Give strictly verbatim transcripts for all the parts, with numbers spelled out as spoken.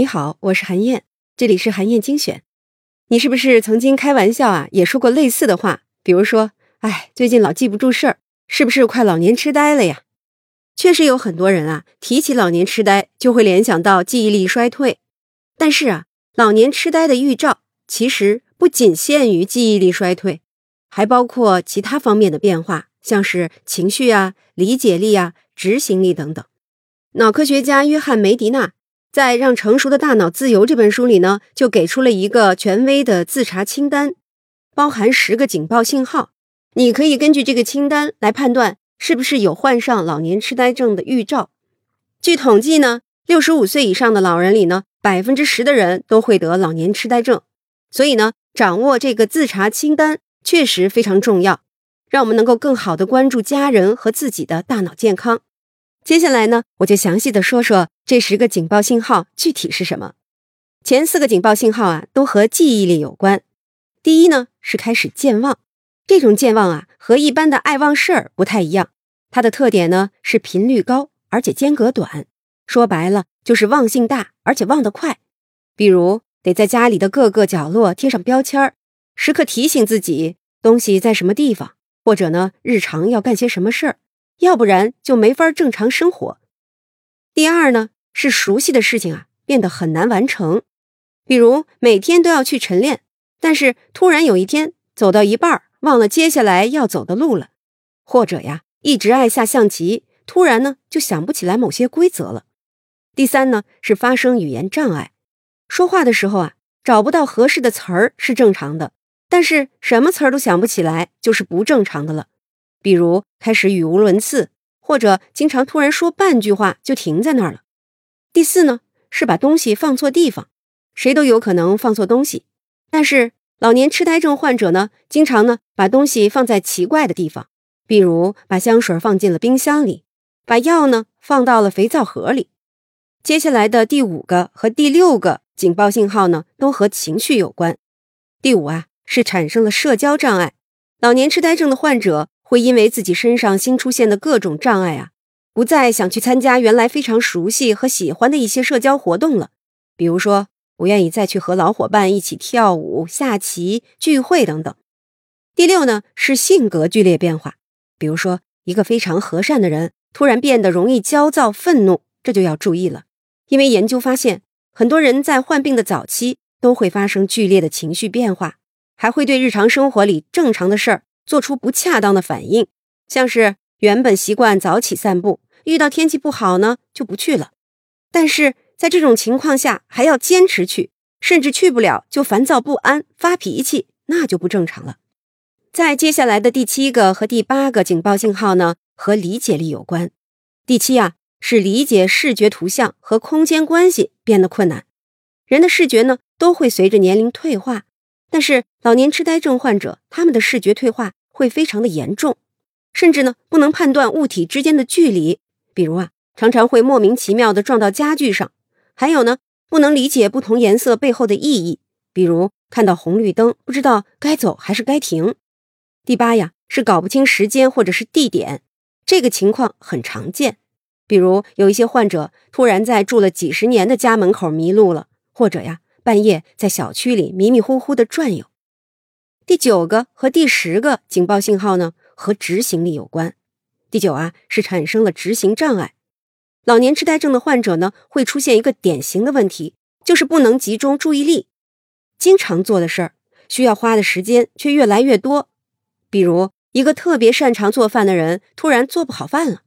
你好，我是韩燕，这里是韩燕精选。你是不是曾经开玩笑啊，也说过类似的话，比如说，哎，最近老记不住事儿，是不是快老年痴呆了呀？确实有很多人啊，提起老年痴呆就会联想到记忆力衰退。但是啊，老年痴呆的预兆其实不仅限于记忆力衰退，还包括其他方面的变化，像是情绪啊、理解力啊、执行力等等。脑科学家约翰·梅迪纳在《让成熟的大脑自由》这本书里呢，就给出了一个权威的自查清单，包含十个警报信号。你可以根据这个清单来判断是不是有患上老年痴呆症的预兆。据统计呢，六十五岁以上的老人里呢，百分之十 的人都会得老年痴呆症。所以呢，掌握这个自查清单确实非常重要，让我们能够更好地关注家人和自己的大脑健康。接下来呢，我就详细的说说这十个警报信号具体是什么。前四个警报信号啊，都和记忆力有关。第一呢，是开始健忘。这种健忘啊，和一般的爱忘事儿不太一样。它的特点呢，是频率高，而且间隔短。说白了，就是忘性大，而且忘得快。比如，得在家里的各个角落贴上标签，时刻提醒自己，东西在什么地方，或者呢，日常要干些什么事儿。要不然就没法正常生活。第二呢，是熟悉的事情啊，变得很难完成。比如每天都要去晨练，但是突然有一天走到一半忘了接下来要走的路了。或者呀，一直爱下象棋，突然呢就想不起来某些规则了。第三呢，是发生语言障碍。说话的时候啊，找不到合适的词儿是正常的，但是什么词儿都想不起来就是不正常的了。比如开始语无伦次，或者经常突然说半句话就停在那儿了。第四呢，是把东西放错地方。谁都有可能放错东西，但是老年痴呆症患者呢，经常呢把东西放在奇怪的地方，比如把香水放进了冰箱里，把药呢放到了肥皂盒里。接下来的第五个和第六个警报信号呢，都和情绪有关。第五啊，是产生了社交障碍。老年痴呆症的患者会因为自己身上新出现的各种障碍啊，不再想去参加原来非常熟悉和喜欢的一些社交活动了。比如说，不愿意再去和老伙伴一起跳舞、下棋、聚会等等。第六呢，是性格剧烈变化。比如说，一个非常和善的人，突然变得容易焦躁、愤怒，这就要注意了。因为研究发现，很多人在患病的早期都会发生剧烈的情绪变化，还会对日常生活里正常的事儿做出不恰当的反应，像是原本习惯早起散步，遇到天气不好呢，就不去了。但是在这种情况下还要坚持去，甚至去不了就烦躁不安、发脾气，那就不正常了。在接下来的第七个和第八个警报信号呢，和理解力有关。第七啊，是理解视觉图像和空间关系变得困难。人的视觉呢，都会随着年龄退化，但是老年痴呆症患者，他们的视觉退化会非常的严重，甚至呢不能判断物体之间的距离，比如啊常常会莫名其妙地撞到家具上，还有呢不能理解不同颜色背后的意义，比如看到红绿灯不知道该走还是该停。第八呀，是搞不清时间或者是地点，这个情况很常见，比如有一些患者突然在住了几十年的家门口迷路了，或者呀半夜在小区里迷迷糊糊地转悠。第九个和第十个警报信号呢，和执行力有关。第九啊，是产生了执行障碍。老年痴呆症的患者呢，会出现一个典型的问题，就是不能集中注意力。经常做的事儿，需要花的时间却越来越多。比如，一个特别擅长做饭的人，突然做不好饭了；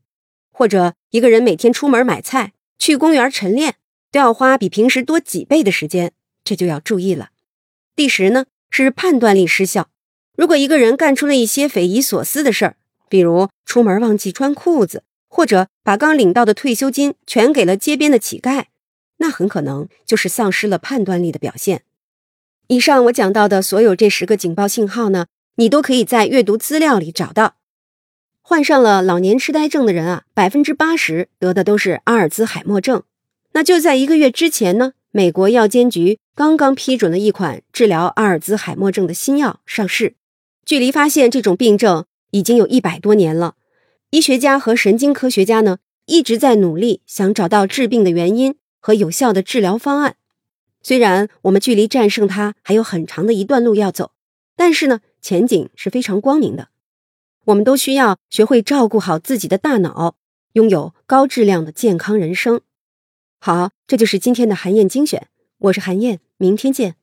或者一个人每天出门买菜、去公园晨练，都要花比平时多几倍的时间，这就要注意了。第十呢，是判断力失效。如果一个人干出了一些匪夷所思的事儿，比如出门忘记穿裤子，或者把刚领到的退休金全给了街边的乞丐，那很可能就是丧失了判断力的表现。以上我讲到的所有这十个警报信号呢，你都可以在阅读资料里找到。患上了老年痴呆症的人啊 ,百分之八十 得的都是阿尔兹海默症。那就在一个月之前呢，美国药监局刚刚批准了一款治疗阿尔兹海默症的新药上市，距离发现这种病症已经有一百多年了。医学家和神经科学家呢，一直在努力想找到致病的原因和有效的治疗方案，虽然我们距离战胜它还有很长的一段路要走，但是呢，前景是非常光明的。我们都需要学会照顾好自己的大脑，拥有高质量的健康人生。好，这就是今天的韩燕精选，我是韩燕，明天见。